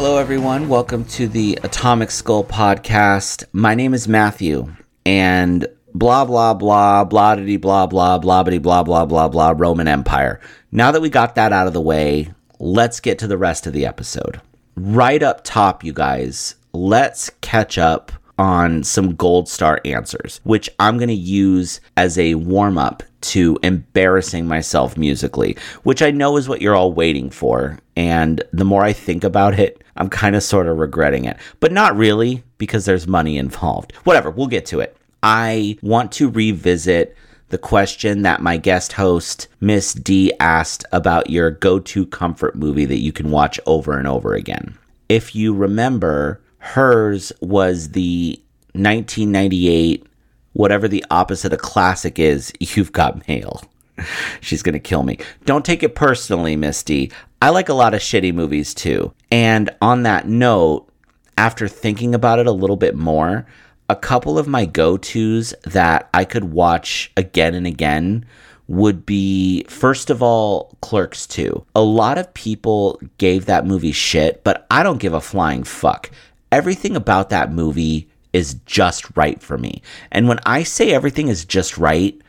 Hello, everyone. Welcome to the Atomic Skull Podcast. My name is Matthew, and blah, blah, blah, blah, diddy, blah, blah, blah, bitty, blah, blah, blah, blah, Roman Empire. Now that we got that out of the way, let's get to the rest of the episode. Right up top, you guys, let's catch up on some gold star answers, which I'm going to use as a warm-up to embarrassing myself musically, which I know is what you're all waiting for. And the more I think about it, I'm kind of sort of regretting it, but not really because there's money involved. Whatever, we'll get to it. I want to revisit the question that my guest host, Miss D, asked about your go-to comfort movie that you can watch over and over again. If you remember, hers was the 1998, whatever the opposite of classic is, You've Got Mail. She's going to kill me. Don't take it personally, Miss D. I like a lot of shitty movies too. And on that note, after thinking about it a little bit more, a couple of my go-tos that I could watch again and again would be, first of all, Clerks 2. A lot of people gave that movie shit, but I don't give a flying fuck. Everything about that movie is just right for me. And when I say everything is just right,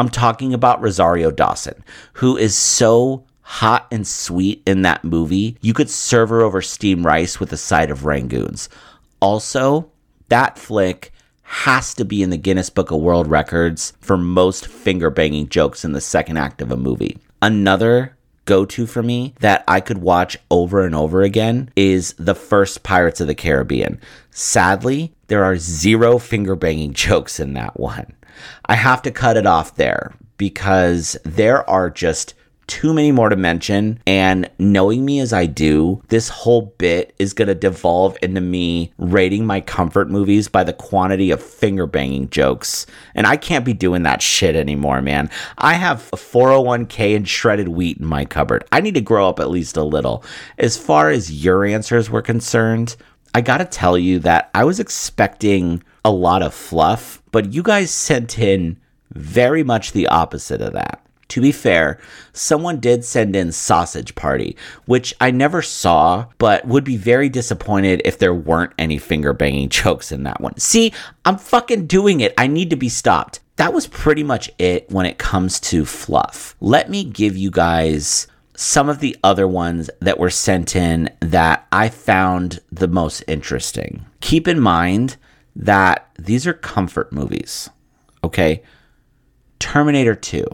I'm talking about Rosario Dawson, who is so hot and sweet in that movie. You could serve her over steamed rice with a side of Rangoons. Also, that flick has to be in the Guinness Book of World Records for most finger-banging jokes in the second act of a movie. Another go-to for me that I could watch over and over again is the first Pirates of the Caribbean. Sadly, there are zero finger-banging jokes in that one. I have to cut it off there because there are just too many more to mention, and knowing me as I do, this whole bit is going to devolve into me rating my comfort movies by the quantity of finger-banging jokes, and I can't be doing that shit anymore, man. I have a 401k and shredded wheat in my cupboard. I need to grow up at least a little. As far as your answers were concerned, I gotta tell you that I was expecting a lot of fluff, but you guys sent in very much the opposite of that. To be fair, someone did send in Sausage Party, which I never saw, but would be very disappointed if there weren't any finger-banging jokes in that one. See, I'm fucking doing it. I need to be stopped. That was pretty much it when it comes to fluff. Let me give you guys some of the other ones that were sent in that I found the most interesting. Keep in mind that these are comfort movies, okay? Terminator 2.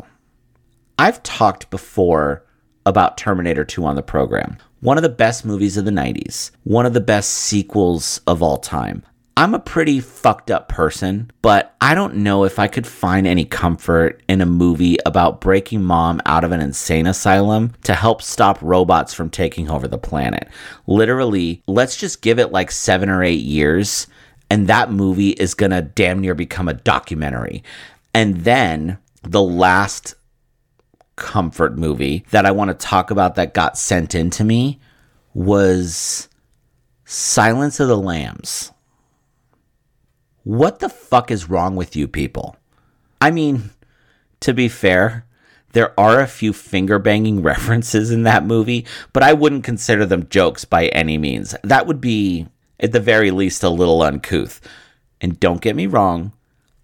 I've talked before about Terminator 2 on the program. One of the best movies of the 90s. One of the best sequels of all time. I'm a pretty fucked up person, but I don't know if I could find any comfort in a movie about breaking mom out of an insane asylum to help stop robots from taking over the planet. Literally, let's just give it like 7 or 8 years, and that movie is gonna damn near become a documentary. And then the last comfort movie that I want to talk about that got sent in to me was Silence of the Lambs. What the fuck is wrong with you people? I mean, to be fair, there are a few finger-banging references in that movie, but I wouldn't consider them jokes by any means. That would be, at the very least, a little uncouth. And don't get me wrong,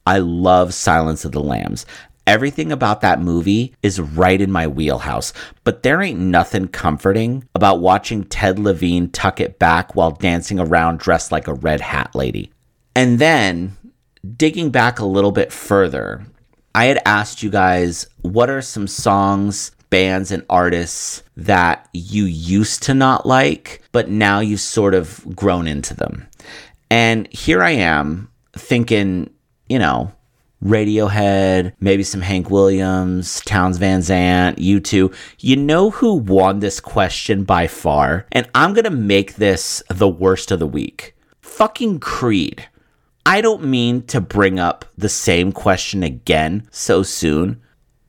I love Silence of the Lambs. Everything about that movie is right in my wheelhouse, but there ain't nothing comforting about watching Ted Levine tuck it back while dancing around dressed like a red hat lady. And then, digging back a little bit further, I had asked you guys, what are some songs, bands, and artists that you used to not like, but now you've sort of grown into them? And here I am thinking, you know, Radiohead, maybe some Hank Williams, Townes Van Zandt, U2. You know who won this question by far? And I'm going to make this the worst of the week. Fucking Creed. I don't mean to bring up the same question again so soon,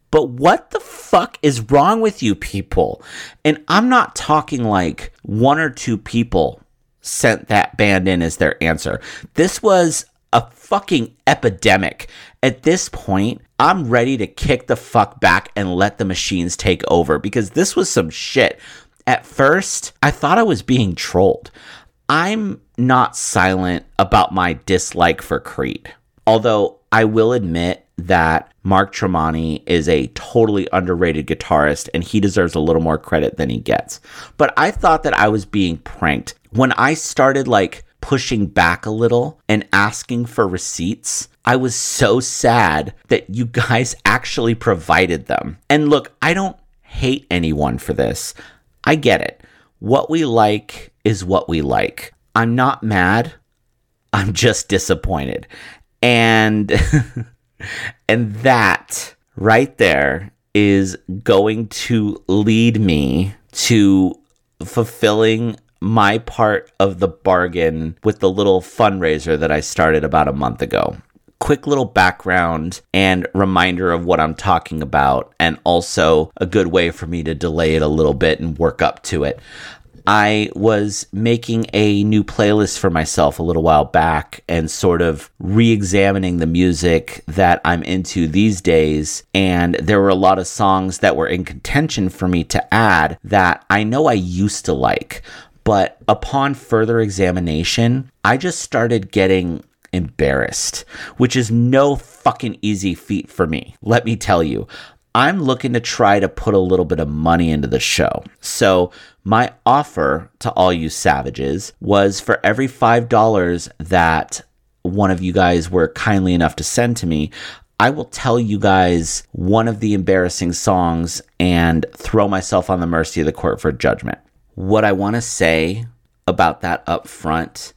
but what the fuck is wrong with you people? And I'm not talking like 1 or 2 people sent that band in as their answer. This was a fucking epidemic. At this point, I'm ready to kick the fuck back and let the machines take over because this was some shit. At first, I thought I was being trolled. I'm not silent about my dislike for Creed, although I will admit that Mark Tremonti is a totally underrated guitarist and he deserves a little more credit than he gets. But I thought that I was being pranked. When I started pushing back a little and asking for receipts, I was so sad that you guys actually provided them. And look, I don't hate anyone for this. I get it. What we like is what we like. I'm not mad. I'm just disappointed. And and that right there is going to lead me to fulfilling my part of the bargain with the little fundraiser that I started about a month ago. Quick little background and reminder of what I'm talking about, and also a good way for me to delay it a little bit and work up to it. I was making a new playlist for myself a little while back and sort of re-examining the music that I'm into these days. And there were a lot of songs that were in contention for me to add that I know I used to like, but upon further examination, I just started getting embarrassed, which is no fucking easy feat for me. Let me tell you. I'm looking to try to put a little bit of money into the show. So my offer to all you savages was for every $5 that one of you guys were kindly enough to send to me, I will tell you guys one of the embarrassing songs and throw myself on the mercy of the court for judgment. What I want to say about that up front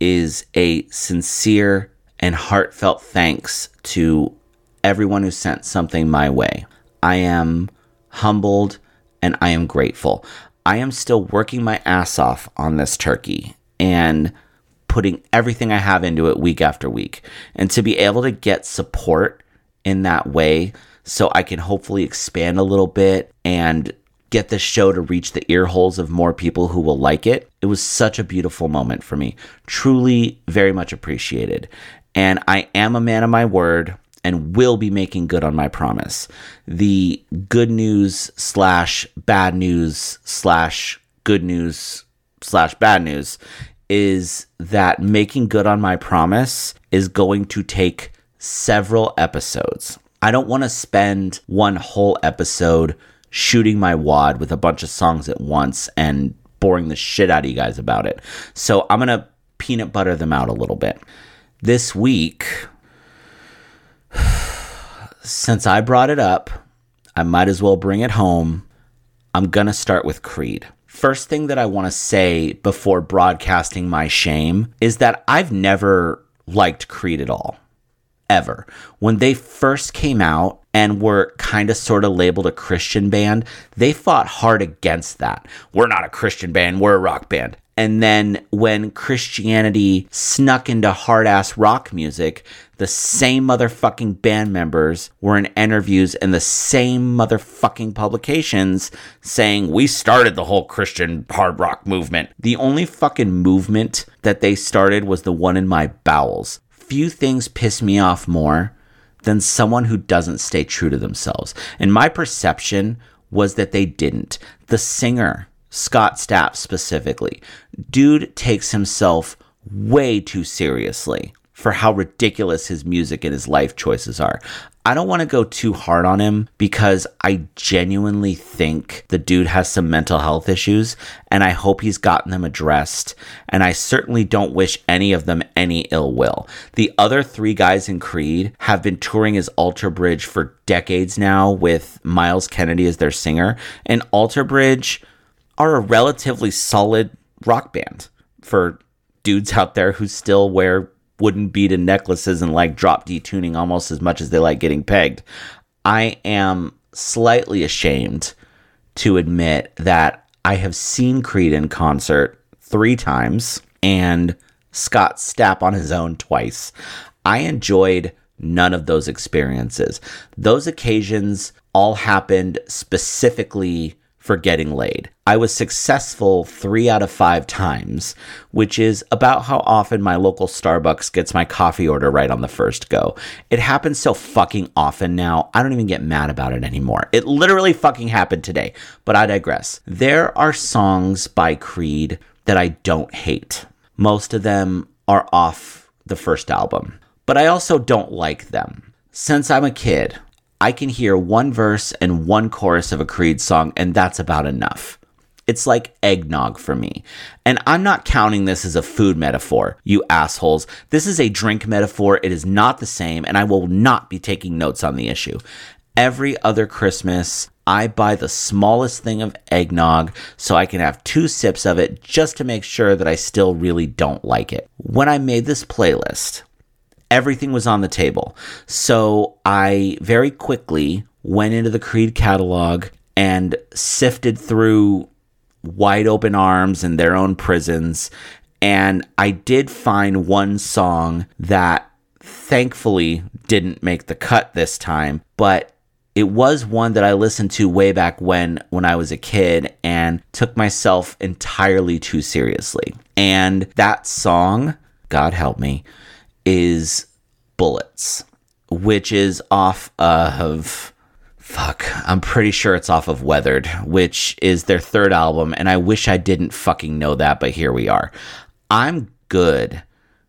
is a sincere and heartfelt thanks to everyone who sent something my way. I am humbled and I am grateful. I am still working my ass off on this turkey and putting everything I have into it week after week. And to be able to get support in that way so I can hopefully expand a little bit and get this show to reach the ear holes of more people who will like it, it was such a beautiful moment for me. Truly very much appreciated. And I am a man of my word and will be making good on my promise. The good news slash bad news slash good news slash bad news is that making good on my promise is going to take several episodes. I don't want to spend one whole episode shooting my wad with a bunch of songs at once and boring the shit out of you guys about it. So I'm going to peanut butter them out a little bit. This week, since I brought it up, I might as well bring it home. I'm going to start with Creed. First thing that I want to say before broadcasting my shame is that I've never liked Creed at all, ever. When they first came out and were kind of sort of labeled a Christian band, they fought hard against that. We're not a Christian band, we're a rock band. And then when Christianity snuck into hard-ass rock music, the same motherfucking band members were in interviews and the same motherfucking publications saying, we started the whole Christian hard rock movement. The only fucking movement that they started was the one in my bowels. Few things piss me off more than someone who doesn't stay true to themselves. And my perception was that they didn't. The singer, Scott Stapp specifically. Dude takes himself way too seriously for how ridiculous his music and his life choices are. I don't want to go too hard on him because I genuinely think the dude has some mental health issues and I hope he's gotten them addressed. And I certainly don't wish any of them any ill will. The other three guys in Creed have been touring as Alter Bridge for decades now with Myles Kennedy as their singer. And Alter Bridge are a relatively solid rock band for dudes out there who still wear wooden beaded necklaces and like drop D tuning almost as much as they like getting pegged. I am slightly ashamed to admit that I have seen Creed in concert 3 times and Scott Stapp on his own twice. I enjoyed none of those experiences. Those occasions all happened specifically for getting laid. I was successful 3 out of 5 times, which is about how often my local Starbucks gets my coffee order right on the first go. It happens so fucking often now, I don't even get mad about it anymore. It literally fucking happened today, but I digress. There are songs by Creed that I don't hate. Most of them are off the first album, but I also don't like them. Since I'm a kid, I can hear one verse and one chorus of a Creed song, and that's about enough. It's like eggnog for me. And I'm not counting this as a food metaphor, you assholes. This is a drink metaphor. It is not the same, and I will not be taking notes on the issue. Every other Christmas, I buy the smallest thing of eggnog so I can have 2 sips of it just to make sure that I still really don't like it. When I made this playlist, everything was on the table. So I very quickly went into the Creed catalog and sifted through Wide Open Arms and Their Own Prisons. And I did find one song that thankfully didn't make the cut this time, but it was one that I listened to way back when I was a kid and took myself entirely too seriously. And that song, God help me, is Bullets, which is off of, I'm pretty sure it's off of Weathered, which is their 3rd album, and I wish I didn't fucking know that, but here we are. I'm good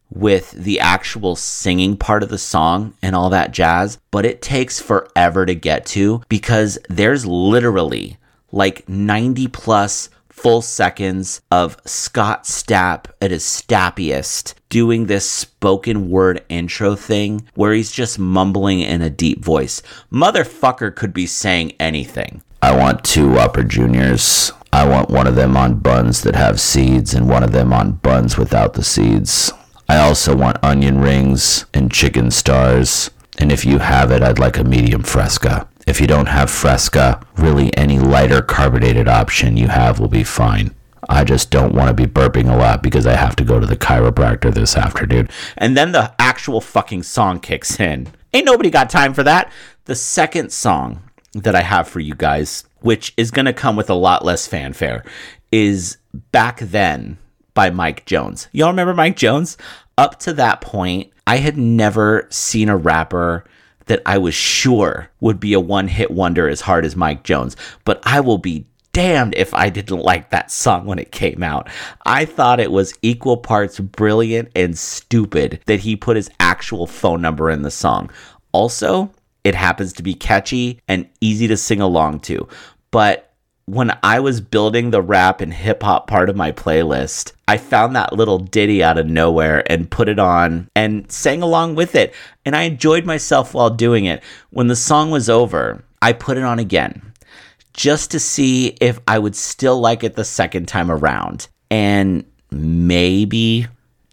with the actual singing part of the song and all that jazz, but it takes forever to get to because there's literally like 90 plus full seconds of Scott Stapp at his stappiest doing this spoken word intro thing where he's just mumbling in a deep voice. Motherfucker could be saying anything. I want 2 upper juniors. I want one of them on buns that have seeds and one of them on buns without the seeds. I also want onion rings and chicken stars. And if you have it, I'd like a medium fresca. If you don't have fresca, really any lighter carbonated option you have will be fine. I just don't want to be burping a lot because I have to go to the chiropractor this afternoon. And then the actual fucking song kicks in. Ain't nobody got time for that. The second song that I have for you guys, which is going to come with a lot less fanfare, is Back Then by Mike Jones. Y'all remember Mike Jones? Up to that point, I had never seen a rapper that I was sure would be a one-hit wonder as hard as Mike Jones. But I will be damned if I didn't like that song when it came out. I thought it was equal parts brilliant and stupid that he put his actual phone number in the song. Also, it happens to be catchy and easy to sing along to. But when I was building the rap and hip-hop part of my playlist, I found that little ditty out of nowhere and put it on and sang along with it. And I enjoyed myself while doing it. When the song was over, I put it on again just to see if I would still like it the second time around. And maybe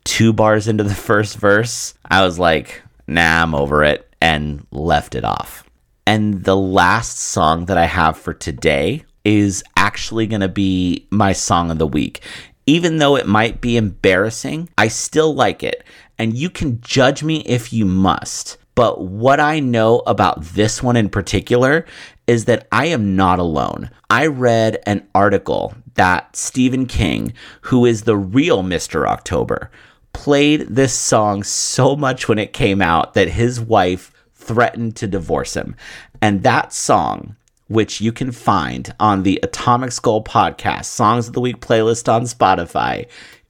2 bars into the first verse, I was like, nah, I'm over it, and left it off. And the last song that I have for today is actually going to be my song of the week. Even though it might be embarrassing, I still like it. And you can judge me if you must. But what I know about this one in particular is that I am not alone. I read an article that Stephen King, who is the real Mr. October, played this song so much when it came out that his wife threatened to divorce him. And that song, which you can find on the Atomic Skull Podcast Songs of the Week playlist on Spotify,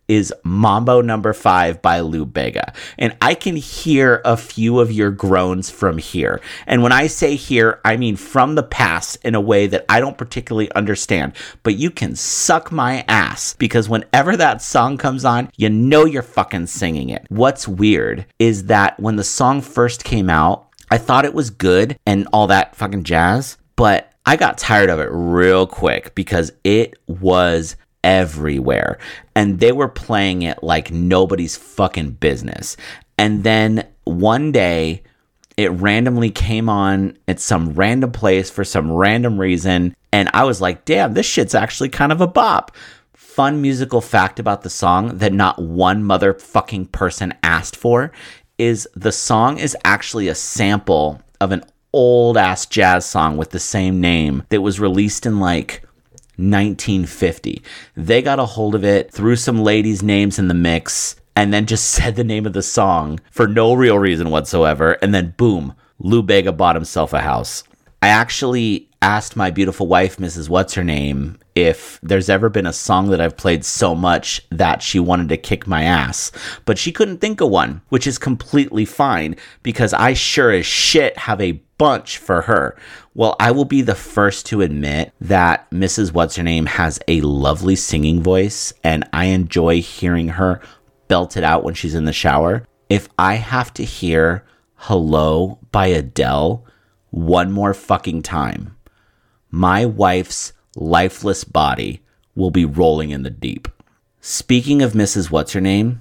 is Mambo Number 5 by Lou Bega. And I can hear a few of your groans from here. And when I say here, I mean from the past in a way that I don't particularly understand. But you can suck my ass, because whenever that song comes on, you know you're fucking singing it. What's weird is that when the song first came out, I thought it was good and all that fucking jazz, but I got tired of it real quick because it was everywhere. And they were playing it like nobody's fucking business. And then one day, it randomly came on at some random place for some random reason. And I was like, damn, this shit's actually kind of a bop. Fun musical fact about the song that not one motherfucking person asked for is the song is actually a sample of an old ass jazz song with the same name that was released in like 1950. They got a hold of it, threw some ladies' names in the mix, and then just said the name of the song for no real reason whatsoever. And then boom, Lou Bega bought himself a house. I actually asked my beautiful wife, Mrs. What's-Her-Name, if there's ever been a song that I've played so much that she wanted to kick my ass. But she couldn't think of one, which is completely fine, because I sure as shit have a bunch for her. Well, I will be the first to admit that Mrs. What's-Her-Name has a lovely singing voice, and I enjoy hearing her belt it out when she's in the shower. If I have to hear Hello by Adele one more fucking time, my wife's lifeless body will be rolling in the deep. Speaking of Mrs. What's-Her-Name,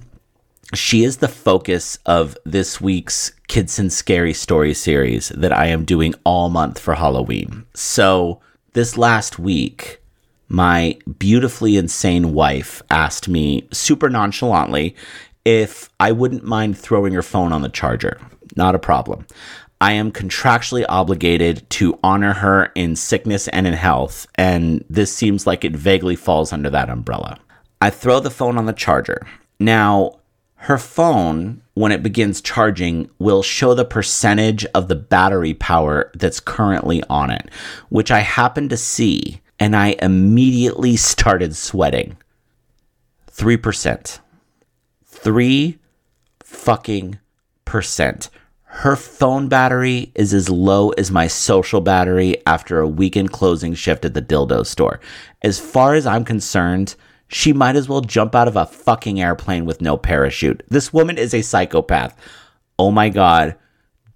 she is the focus of this week's Kids and Scary Story series that I am doing all month for Halloween. So this last week, my beautifully insane wife asked me super nonchalantly if I wouldn't mind throwing her phone on the charger. Not a problem. I am contractually obligated to honor her in sickness and in health, and this seems like it vaguely falls under that umbrella. I throw the phone on the charger. Now, her phone, when it begins charging, will show the percentage of the battery power that's currently on it, which I happened to see, and I immediately started sweating. 3%. 3% fucking percent. Her phone battery is as low as my social battery after a weekend closing shift at the dildo store. As far as I'm concerned, she might as well jump out of a fucking airplane with no parachute. This woman is a psychopath. Oh my God.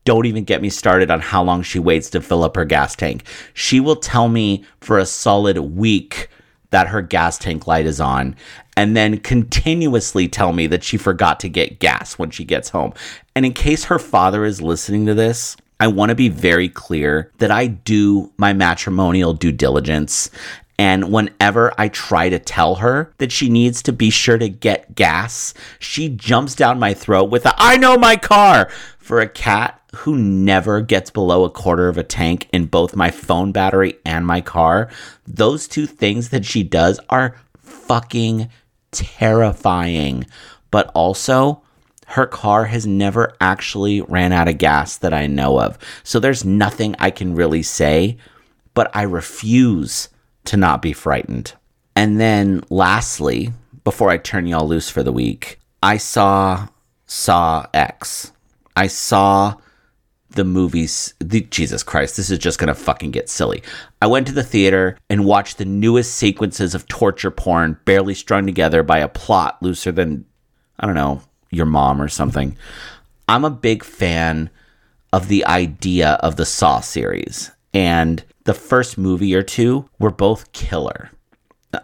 Don't even get me started on how long she waits to fill up her gas tank. She will tell me for a solid week that her gas tank light is on, and then continuously tell me that she forgot to get gas when she gets home. And in case her father is listening to this, I want to be very clear that I do my matrimonial due diligence. And whenever I try to tell her that she needs to be sure to get gas, she jumps down my throat with a, "I know my car," for a cat who never gets below a quarter of a tank in both my phone battery and my car. Those two things that she does are fucking terrifying. But also, her car has never actually ran out of gas that I know of. So there's nothing I can really say, but I refuse to not be frightened. And then lastly, before I turn y'all loose for the week, I saw Saw X. I saw the movies, Jesus Christ, this is just going to fucking get silly. I went to the theater and watched the newest sequences of torture porn barely strung together by a plot looser than, I don't know, your mom or something. I'm a big fan of the idea of the Saw series, and the first movie or two were both killer.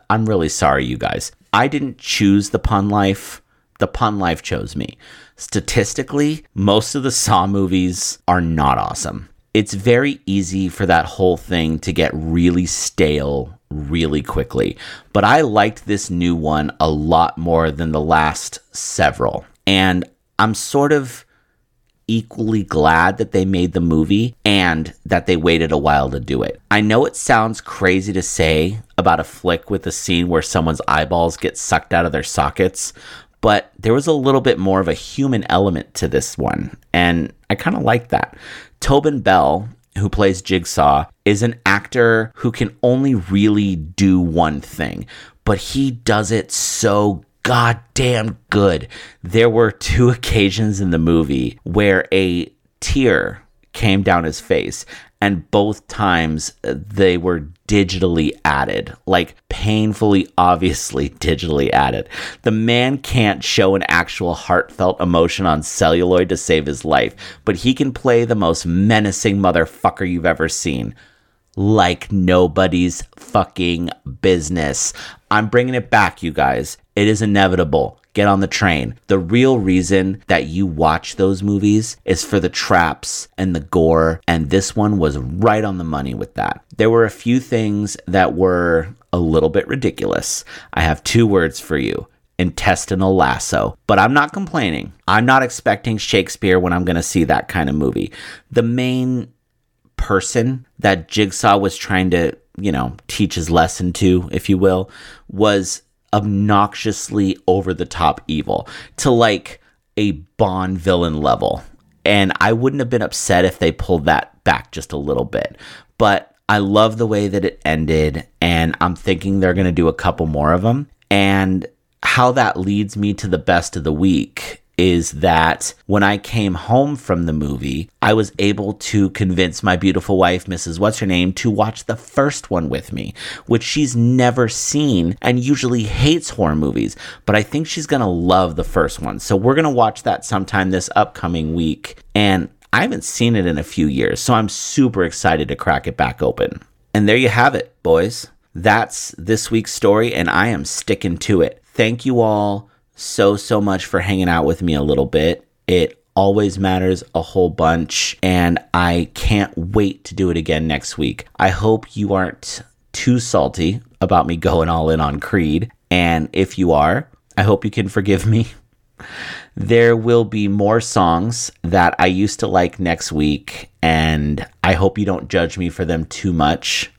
I'm really sorry, you guys. I didn't choose the pun life. The pun life chose me. Statistically, most of the Saw movies are not awesome. It's very easy for that whole thing to get really stale really quickly. But I liked this new one a lot more than the last several. And I'm sort of equally glad that they made the movie and that they waited a while to do it. I know it sounds crazy to say about a flick with a scene where someone's eyeballs get sucked out of their sockets, but there was a little bit more of a human element to this one, and I kind of like that. Tobin Bell, who plays Jigsaw, is an actor who can only really do one thing, but he does it so goddamn good. There were two occasions in the movie where a tear came down his face, and both times they were digitally added, like painfully, obviously digitally added. The man can't show an actual heartfelt emotion on celluloid to save his life, but he can play the most menacing motherfucker you've ever seen. Like nobody's fucking business. I'm bringing it back, you guys. It is inevitable. Get on the train. The real reason that you watch those movies is for the traps and the gore, and this one was right on the money with that. There were a few things that were a little bit ridiculous. I have two words for you. Intestinal lasso. But I'm not complaining. I'm not expecting Shakespeare when I'm going to see that kind of movie. The main person that Jigsaw was trying to you know, teach his lesson to, if you will, was obnoxiously over the top evil to like a Bond villain level. And I wouldn't have been upset if they pulled that back just a little bit. But I love the way that it ended, and I'm thinking they're going to do a couple more of them. And how that leads me to the best of the week is that when I came home from the movie, I was able to convince my beautiful wife, Mrs. What's-Her-Name, to watch the first one with me, which she's never seen and usually hates horror movies. But I think she's going to love the first one. So we're going to watch that sometime this upcoming week. And I haven't seen it in a few years, so I'm super excited to crack it back open. And there you have it, boys. That's this week's story, and I am sticking to it. Thank you all so much for hanging out with me a little bit. It always matters a whole bunch, and I can't wait to do it again next week. I hope you aren't too salty about me going all in on Creed, and if you are, I hope you can forgive me. There will be more songs that I used to like next week, and I hope you don't judge me for them too much.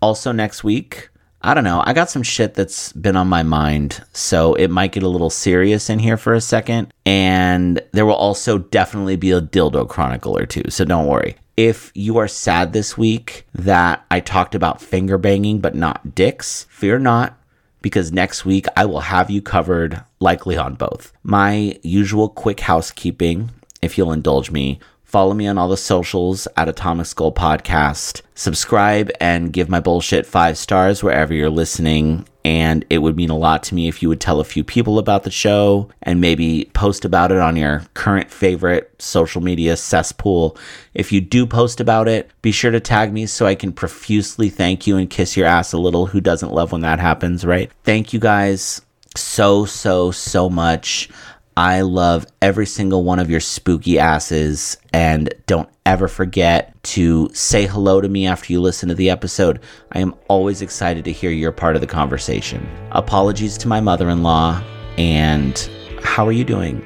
Also next week, I don't know, I got some shit that's been on my mind, so it might get a little serious in here for a second. And there will also definitely be a dildo chronicle or two, so don't worry. If you are sad this week that I talked about finger banging but not dicks, fear not, because next week I will have you covered, likely on both. My usual quick housekeeping, if you'll indulge me. Follow me on all the socials at Atomic Skull Podcast. Subscribe and give my bullshit 5 stars wherever you're listening. And it would mean a lot to me if you would tell a few people about the show and maybe post about it on your current favorite social media cesspool. If you do post about it, be sure to tag me so I can profusely thank you and kiss your ass a little. Who doesn't love when that happens, right? Thank you guys so much. I love every single one of your spooky asses, and don't ever forget to say hello to me after you listen to the episode. I am always excited to hear your part of the conversation. Apologies to my mother-in-law, and how are you doing?